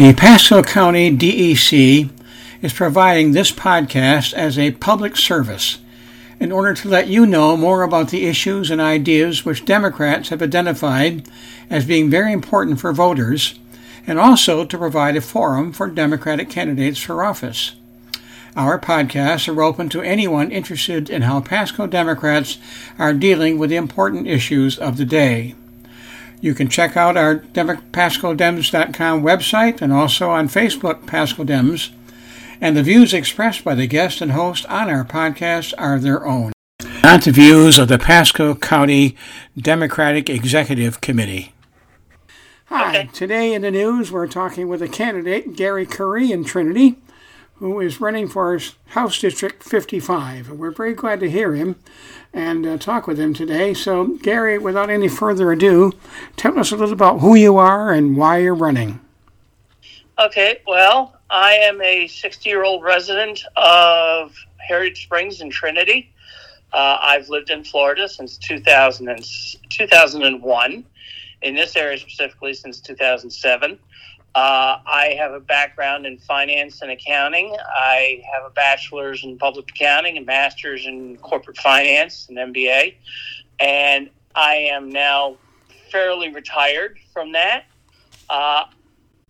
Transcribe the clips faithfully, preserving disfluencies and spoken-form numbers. The Pasco County D E C is providing this podcast as a public service in order to let you know more about the issues and ideas which Democrats have identified as being very important for voters, and also to provide a forum for Democratic candidates for office. Our podcasts are open to anyone interested in how Pasco Democrats are dealing with the important issues of the day. You can check out our Pasco Dems dot com website and also on Facebook, Pasco Dems, and the views expressed by the guest and host on our podcast are their own, not the views of the Pasco County Democratic Executive Committee. Hi, today in the news we're talking with a candidate, Gary Curry in Trinity, who is running for House District fifty-five. We're very glad to hear him and uh, talk with him today. So, Gary, without any further ado, tell us a little about who you are and why you're running. Okay, well, I am a sixty-year-old resident of Heritage Springs in Trinity. Uh, I've lived in Florida since two thousand and, two thousand one, in this area specifically since two thousand seven. Uh, I have a background in finance and accounting. I have a bachelor's in public accounting and master's in corporate finance and M B A. And I am now fairly retired from that. Uh,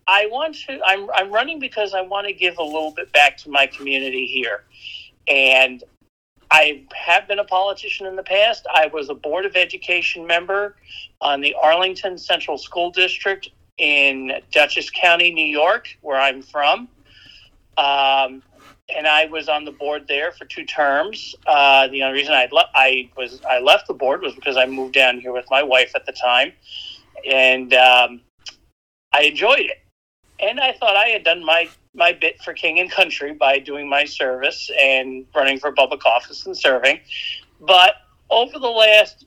I want to, I'm, I'm running because I want to give a little bit back to my community here. And I have been a politician in the past. I was a Board of Education member on the Arlington Central School District in Dutchess County, New York, where I'm from. Um, and I was on the board there for two terms. Uh, the only reason I, le- I, was, I left the board was because I moved down here with my wife at the time. And um, I enjoyed it. And I thought I had done my, my bit for king and country by doing my service and running for public office and serving. But over the last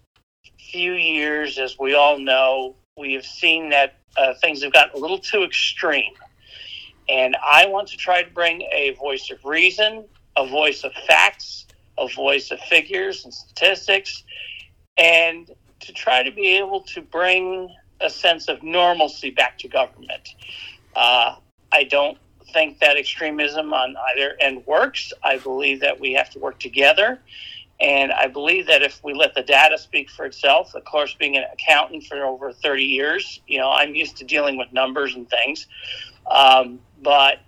few years, as we all know, we have seen that Uh, things have gotten a little too extreme, and I want to try to bring a voice of reason, a voice of facts, a voice of figures and statistics, and to try to be able to bring a sense of normalcy back to government. Uh, I don't think that extremism on either end works. I believe that we have to work together. And I believe that if we let the data speak for itself, of course, being an accountant for over thirty years, you know, I'm used to dealing with numbers and things. Um, but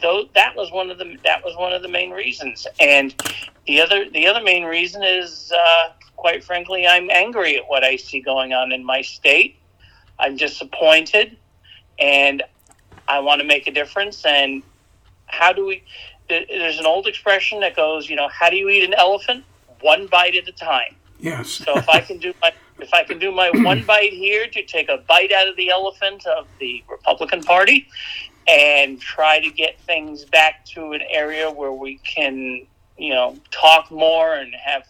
though that was one of the that was one of the main reasons. And the other the other main reason is, uh, quite frankly, I'm angry at what I see going on in my state. I'm disappointed, and I want to make a difference. And how do we? There's an old expression that goes, you know, how do you eat an elephant? One bite at a time. Yes. So if I can do my if I can do my one bite here to take a bite out of the elephant of the Republican Party and try to get things back to an area where we can, you know, talk more and have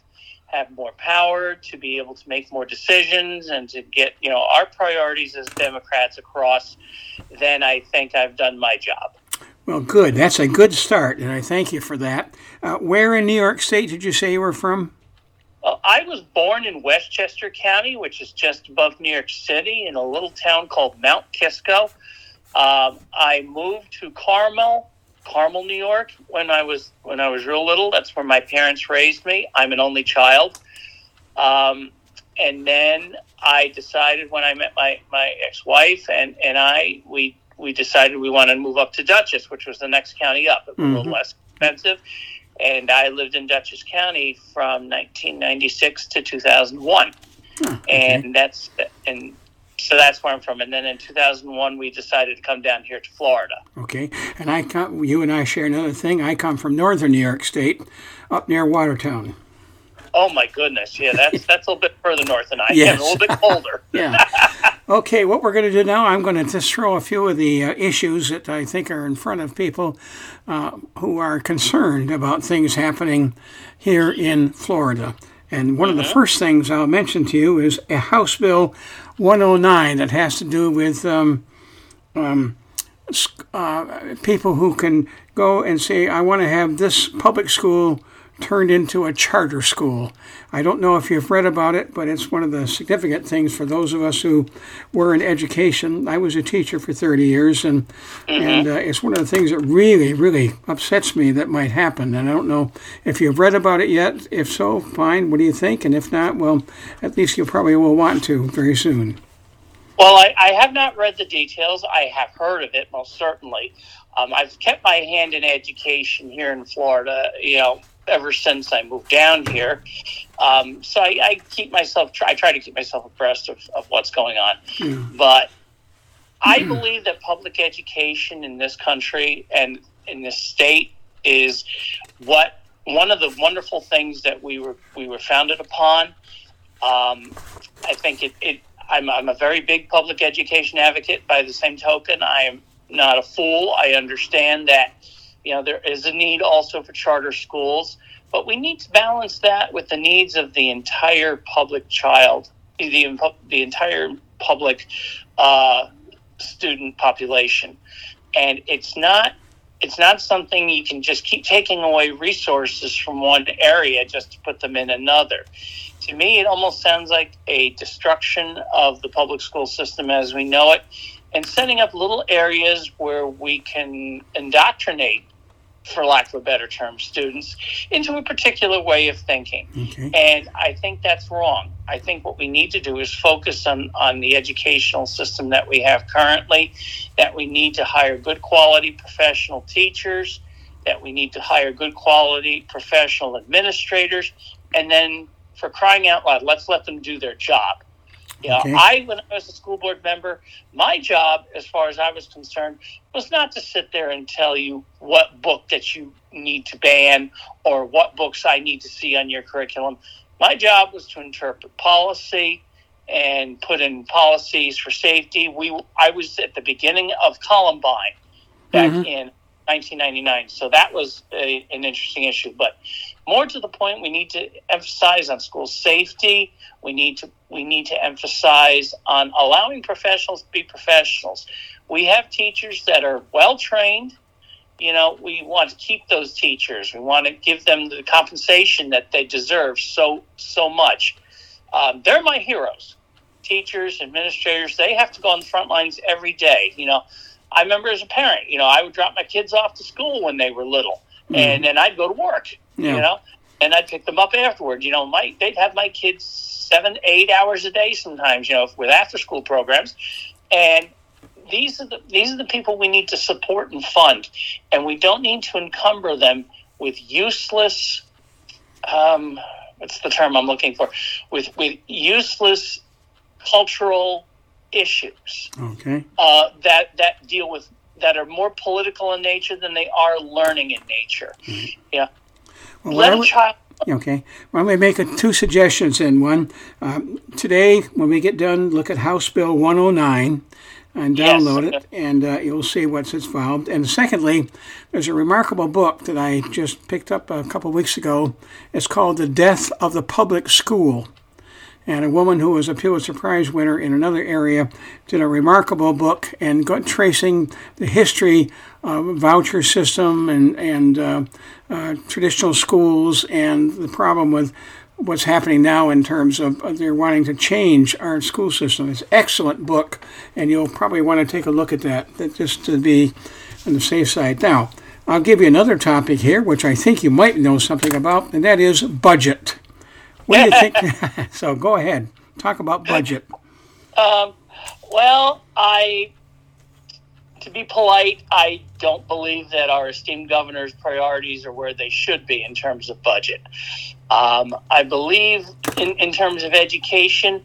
have more power to be able to make more decisions and to get, you know, our priorities as Democrats across, then I think I've done my job. Well, good. That's a good start, and I thank you for that. Uh, where in New York State did you say you were from? Well, I was born in Westchester County, which is just above New York City, in a little town called Mount Kisco. Um, I moved to Carmel, Carmel, New York, when I was when I was real little. That's where my parents raised me. I'm an only child. Um, and then I decided when I met my, my ex-wife and, and I, we... we decided we wanted to move up to Dutchess, which was the next county up. It was mm-hmm. a little less expensive. And I lived in Dutchess County from nineteen ninety-six to two thousand one. Oh, okay. And that's, and so that's where I'm from. And then in two thousand one, we decided to come down here to Florida. Okay. And I come, you and I share another thing. I come from northern New York State, up near Watertown. Oh, my goodness. Yeah, that's that's a little bit further north than I am. Yes. A little bit colder. Yeah. Okay, what we're going to do now, I'm going to just throw a few of the uh, issues that I think are in front of people uh, who are concerned about things happening here in Florida. And one mm-hmm. of the first things I'll mention to you is a House Bill one oh nine that has to do with um, um, uh, people who can go and say, I want to have this public school turned into a charter school. I don't know if you've read about it, but it's one of the significant things for those of us who were in education. I was a teacher for thirty years, and mm-hmm. and uh, it's one of the things that really, really upsets me that might happen. And I don't know if you've read about it yet. If so, fine. What do you think? And if not, well, at least you probably will want to very soon. Well, I, I have not read the details. I have heard of it, most certainly. Um, I've kept my hand in education here in Florida, you know, ever since I moved down here. Um, so I, I keep myself, I try to keep myself abreast of, of what's going on. Mm. But I mm. believe that public education in this country and in this state is what one of the wonderful things that we were we were founded upon. Um, I think it. it I'm, I'm a very big public education advocate. By the same token, I am not a fool. I understand that, you know, there is a need also for charter schools, but we need to balance that with the needs of the entire public child, the, the entire public uh, student population. And it's not it's not something you can just keep taking away resources from one area just to put them in another. To me, it almost sounds like a destruction of the public school system as we know it, and setting up little areas where we can indoctrinate, for lack of a better term, students into a particular way of thinking. Okay. And I think that's wrong. I think what we need to do is focus on, on the educational system that we have currently, that we need to hire good quality professional teachers, that we need to hire good quality professional administrators, and then for crying out loud, let's let them do their job. You know, okay. I, when I was a school board member, my job, as far as I was concerned, was not to sit there and tell you what book that you need to ban or what books I need to see on your curriculum. My job was to interpret policy and put in policies for safety. We, I was at the beginning of Columbine back mm-hmm. in nineteen ninety-nine, so that was a, an interesting issue, but more to the point, we need to emphasize on school safety. We need to we need to emphasize on allowing professionals to be professionals. We have teachers that are well trained. You know, we want to keep those teachers. We want to give them the compensation that they deserve so so much. Um, they're my heroes. Teachers, administrators, they have to go on the front lines every day. You know, I remember as a parent, you know, I would drop my kids off to school when they were little, mm-hmm. and then I'd go to work. Yeah. You know, and I'd pick them up afterwards. You know, my, they'd have my kids seven, eight hours a day sometimes, you know, with after school programs. And these are the, these are the people we need to support and fund. And we don't need to encumber them with useless, um, what's the term I'm looking for, with, with useless cultural issues. Okay. Uh, that, that deal with, that are more political in nature than they are learning in nature. Mm-hmm. Yeah. Well, Let a would, child. Okay. Well, I'm going to make a, two suggestions in one. Um, today, when we get done, look at House Bill one oh nine and download yes. it, and uh, you'll see what's involved. And secondly, there's a remarkable book that I just picked up a couple weeks ago. It's called The Death of the Public School. And a woman who was a Pulitzer Prize winner in another area did a remarkable book and got tracing the history of voucher system and, and uh, uh, traditional schools and the problem with what's happening now in terms of they're wanting to change our school system. It's an excellent book, and you'll probably want to take a look at that, that just to be on the safe side. Now, I'll give you another topic here, which I think you might know something about, and that is budget. What do you think? So go ahead. Talk about budget. Um, well, I, to be polite, I don't believe that our esteemed governor's priorities are where they should be in terms of budget. Um, I believe in, in terms of education,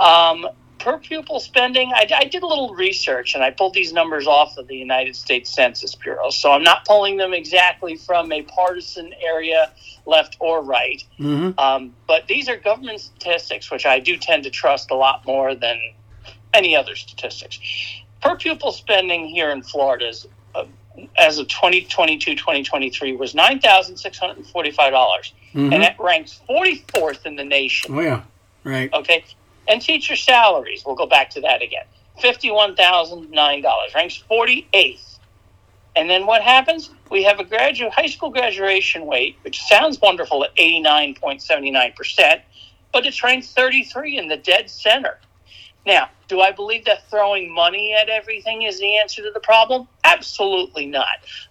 um, per pupil spending, I, I did a little research, and I pulled these numbers off of the United States Census Bureau. So I'm not pulling them exactly from a partisan area, left or right. Mm-hmm. Um, but these are government statistics, which I do tend to trust a lot more than any other statistics. Per pupil spending here in Florida is, uh, as of twenty twenty-two twenty twenty-three was nine thousand six hundred forty-five dollars. Mm-hmm. And that ranks forty-fourth in the nation. Oh, yeah. Right. Okay. And teacher salaries, we'll go back to that again, fifty-one thousand nine dollars, ranks forty-eighth. And then what happens? We have a graduate high school graduation rate, which sounds wonderful at eighty-nine point seven nine percent, but it's ranked thirty-three in the dead center. Now, do I believe that throwing money at everything is the answer to the problem? Absolutely not.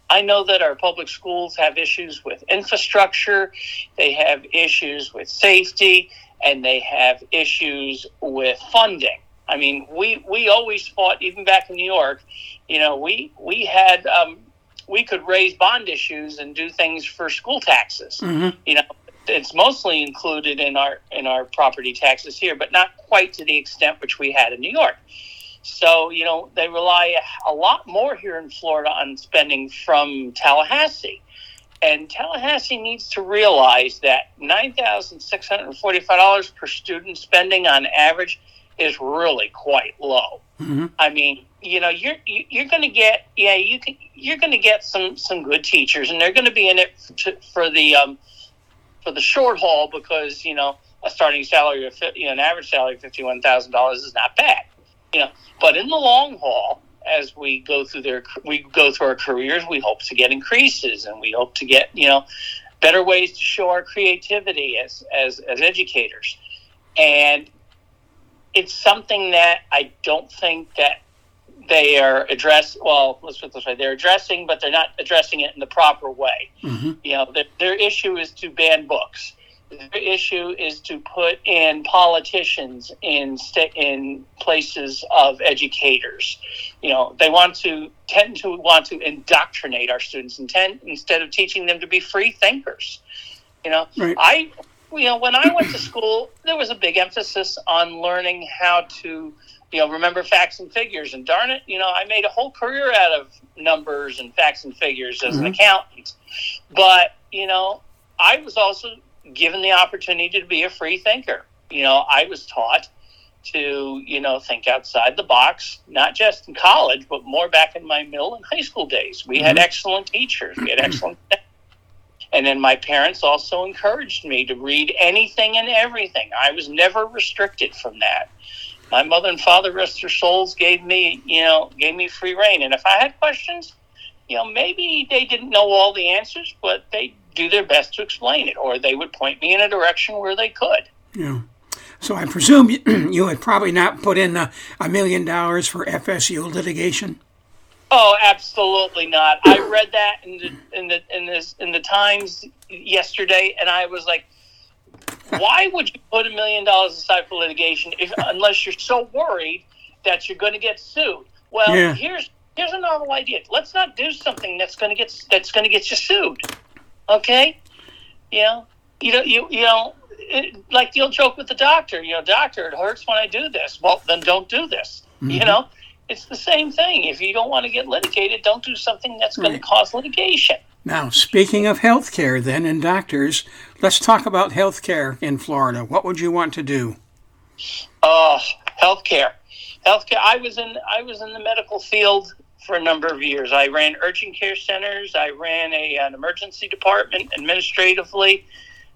I know that our public schools have issues with infrastructure, they have issues with safety, and they have issues with funding. I mean, we, we always fought, even back in New York, you know, we we had, um, we could raise bond issues and do things for school taxes. Mm-hmm. You know, it's mostly included in our in our property taxes here, but not quite to the extent which we had in New York. So, you know, they rely a lot more here in Florida on spending from Tallahassee. And Tallahassee needs to realize that nine thousand six hundred forty-five dollars per student spending on average is really quite low. Mm-hmm. I mean, you know, you're you're going to get yeah you can you're going to get some some good teachers, and they're going to be in it to, for the um, for the short haul, because you know a starting salary of you know, an average salary of fifty-one thousand dollars is not bad, you know. But in the long haul, as we go through their we go through our careers, we hope to get increases, and we hope to get you know better ways to show our creativity as as, as educators. And it's something that I don't think that they are address. Well, let's put it this way: they're addressing, but they're not addressing it in the proper way. Mm-hmm. You know, their, their issue is to ban books. Their issue is to put in politicians in st- in places of educators. You know, they want to tend to want to indoctrinate our students intent, instead of teaching them to be free thinkers. You know, right. I. You know, when I went to school, there was a big emphasis on learning how to, you know, remember facts and figures. And darn it, you know, I made a whole career out of numbers and facts and figures as mm-hmm. an accountant. But, you know, I was also given the opportunity to be a free thinker. You know, I was taught to, you know, think outside the box, not just in college, but more back in my middle and high school days. We mm-hmm. had excellent teachers. We had excellent And then my parents also encouraged me to read anything and everything. I was never restricted from that. My mother and father, rest their souls, gave me, you know, gave me free rein. And if I had questions, you know, maybe they didn't know all the answers, but they do their best to explain it, or they would point me in a direction where they could. Yeah. So I presume you had probably not put in a, a million dollars for F S U litigation. Oh, absolutely not! I read that in the in the in this in the Times yesterday, and I was like, "Why would you put a million dollars aside for litigation if, unless you're so worried that you're going to get sued?" Well, yeah. here's here's a novel idea. Let's not do something that's going to get that's going to get you sued. Okay, you know, you know, you you know, it, like the old joke with the doctor. You know, doctor, it hurts when I do this. Well, then don't do this. Mm-hmm. You know. It's the same thing. If you don't want to get litigated, don't do something that's going right. to cause litigation. Now, speaking of healthcare then and doctors, let's talk about healthcare in Florida. What would you want to do? Oh, uh, healthcare. Healthcare. I was in I was in the medical field for a number of years. I ran urgent care centers. I ran a, an emergency department administratively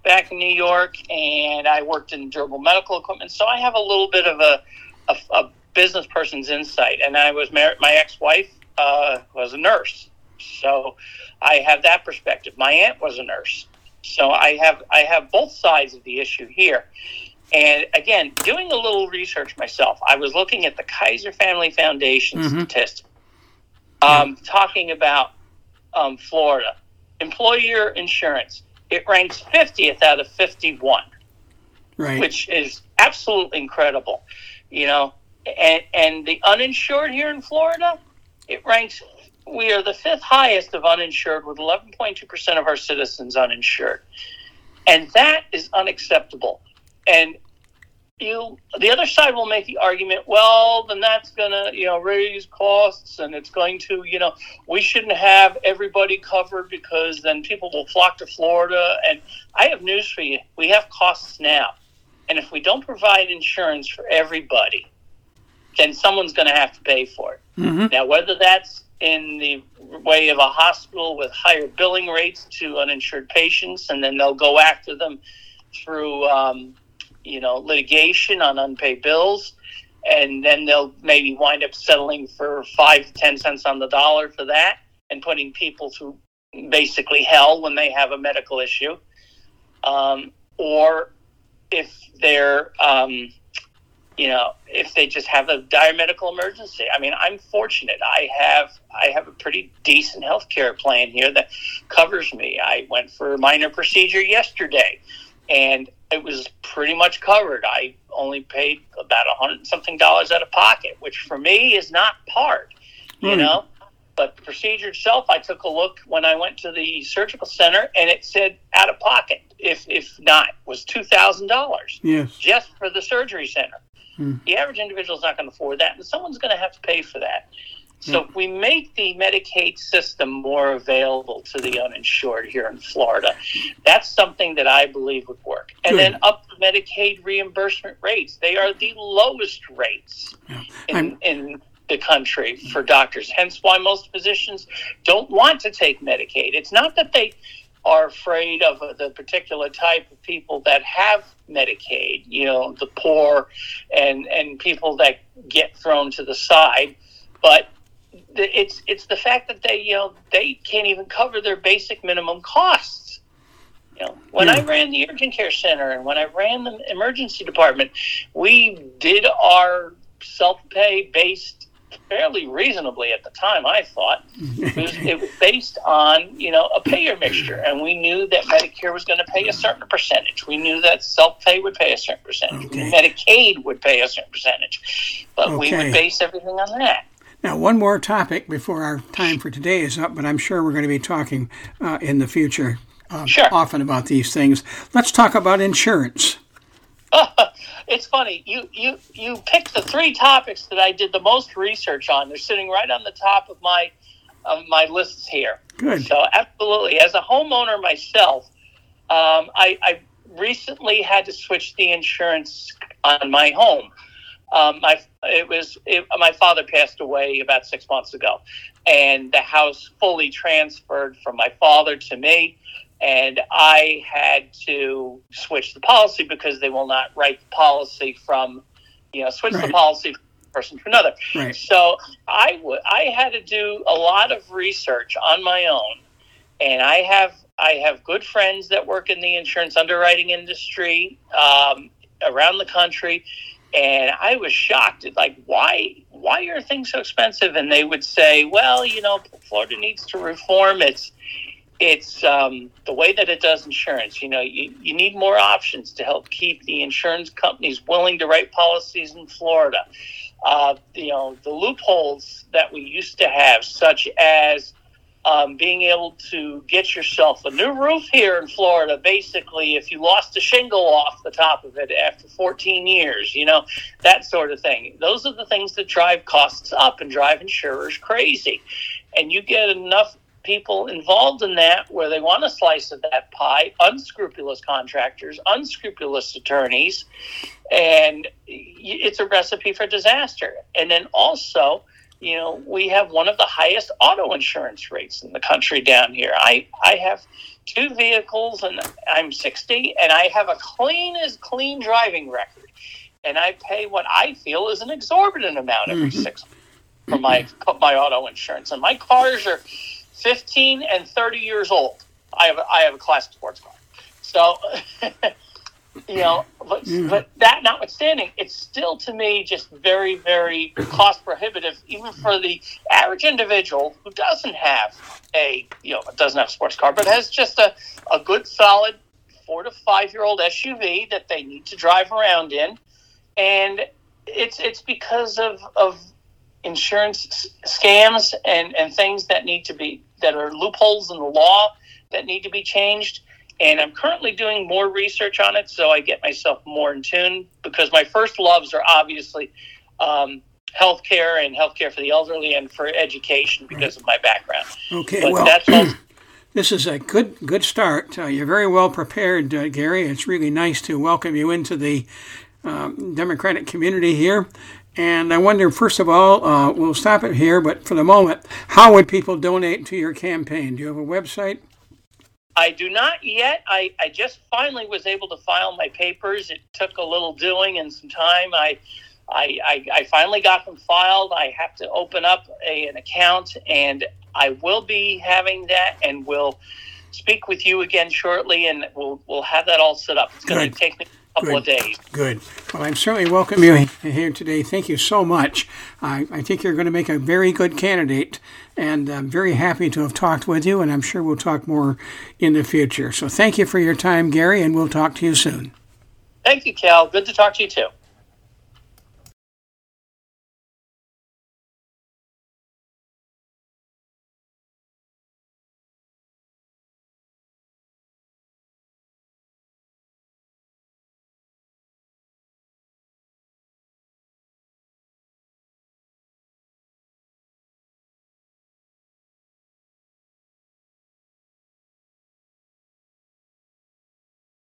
back in New York, and I worked in durable medical equipment. So I have a little bit of a, a, a business person's insight, and I was married. My ex-wife uh, was a nurse, so I have that perspective. My aunt was a nurse, so I have I have both sides of the issue here. And again, doing a little research myself, I was looking at the Kaiser Family Foundation mm-hmm. statistics, um, talking about um, Florida employer insurance. It ranks fiftieth out of fifty-one, right, which is absolutely incredible, you know. And, and the uninsured here in Florida, it ranks, we are the fifth highest of uninsured, with eleven point two percent of our citizens uninsured. And that is unacceptable. And you, the other side will make the argument, well, then that's going to, you know, raise costs, and it's going to, you know, we shouldn't have everybody covered because then people will flock to Florida. And I have news for you. We have costs now. And if we don't provide insurance for everybody, then someone's going to have to pay for it. Mm-hmm. Now, whether that's in the way of a hospital with higher billing rates to uninsured patients, and then they'll go after them through, um, you know, litigation on unpaid bills, and then they'll maybe wind up settling for five, ten cents on the dollar for that. and putting people through basically hell when they have a medical issue, um, or if they're, um, you know, if they just have a dire medical emergency. I mean, I'm fortunate. I have I have a pretty decent healthcare plan here that covers me. I went for a minor procedure yesterday, and it was pretty much covered. I only paid about a hundred something dollars out of pocket, which for me is not hard, you mm. know. But the procedure itself, I took a look when I went to the surgical center, and it said out of pocket, if if not, was two thousand dollars yes. just for the surgery center. Mm. The average individual is not going to afford that, and someone's going to have to pay for that. So mm. if we make the Medicaid system more available to the uninsured here in Florida, that's something that I believe would work. And Good. then up the Medicaid reimbursement rates. They are the lowest rates yeah. in, in the country for doctors, hence why most physicians don't want to take Medicaid. It's not that they are afraid of the particular type of people that have Medicaid, you know, the poor and and people that get thrown to the side, but it's it's the fact that they, you know, they can't even cover their basic minimum costs. You know, when yeah. I ran the urgent care center and when I ran the emergency department, we did our self-pay based fairly reasonably at the time, I thought. It was, it was based on, you know, a payer mixture, and we knew that Medicare was going to pay a certain percentage. We knew that self-pay would pay a certain percentage. Okay. Medicaid would pay a certain percentage. But okay. we would base everything on that. Now, one more topic before our time for today is up, but I'm sure we're going to be talking uh, in the future uh, sure. often about these things. Let's talk about insurance. Uh, it's funny. You, you you picked the three topics that I did the most research on. They're sitting right on the top of my of my lists here. Good. So absolutely. As a homeowner myself, um, I, I recently had to switch the insurance on my home. Um, my it was it, my father passed away about six months ago, and the house fully transferred from my father to me. And I had to switch the policy because they will not write the policy from, you know, switch right. the policy from one person to another. Right. So I, w- I had to do a lot of research on my own. And I have I have good friends that work in the insurance underwriting industry um, around the country. And I was shocked at, like, why, why are things so expensive? And they would say, well, you know, Florida needs to reform its It's um, the way that it does insurance. You know, you, you need more options to help keep the insurance companies willing to write policies in Florida. Uh, you know, the loopholes that we used to have, such as um, being able to get yourself a new roof here in Florida, basically, if you lost a shingle off the top of it after fourteen years, you know, that sort of thing. Those are the things that drive costs up and drive insurers crazy. And you get enough people involved in that where they want a slice of that pie, unscrupulous contractors, unscrupulous attorneys, and it's a recipe for disaster. And then also, you know, we have one of the highest auto insurance rates in the country down here. I, I have two vehicles, and I'm sixty, and I have a clean as clean driving record. And I pay what I feel is an exorbitant amount every mm-hmm. six months for my, my auto insurance. And my cars are fifteen and thirty years old. I have a, I have a classic sports car. So, you know, but, yeah. but that notwithstanding, it's still to me just very, very cost prohibitive, even for the average individual who doesn't have a, you know, doesn't have a sports car, but has just a, a good solid four to five year old S U V that they need to drive around in. And it's, it's because of, of, insurance scams and, and things that need to be, that are loopholes in the law that need to be changed. And I'm currently doing more research on it, so I get myself more in tune, because my first loves are obviously um, healthcare and healthcare for the elderly and for education because right. of my background. Okay, but well, that's also- this is a good good start. Uh, you're very well prepared, uh, Gary. It's really nice to welcome you into the um, Democratic community here. And I wonder, first of all, uh, we'll stop it here, but for the moment, how would people donate to your campaign? Do you have a website? I do not yet. I, I just finally was able to file my papers. It took a little doing and some time. I I, I, I finally got them filed. I have to open up a, an account, and I will be having that, and we'll speak with you again shortly, and we'll we'll have that all set up. It's going to take me a couple Good. of days. Good. Well, I'm certainly welcome you here today. Thank you so much. I, I think you're going to make a very good candidate, and I'm very happy to have talked with you, and I'm sure we'll talk more in the future. So thank you for your time, Gary, and we'll talk to you soon. Thank you, Cal. Good to talk to you, too.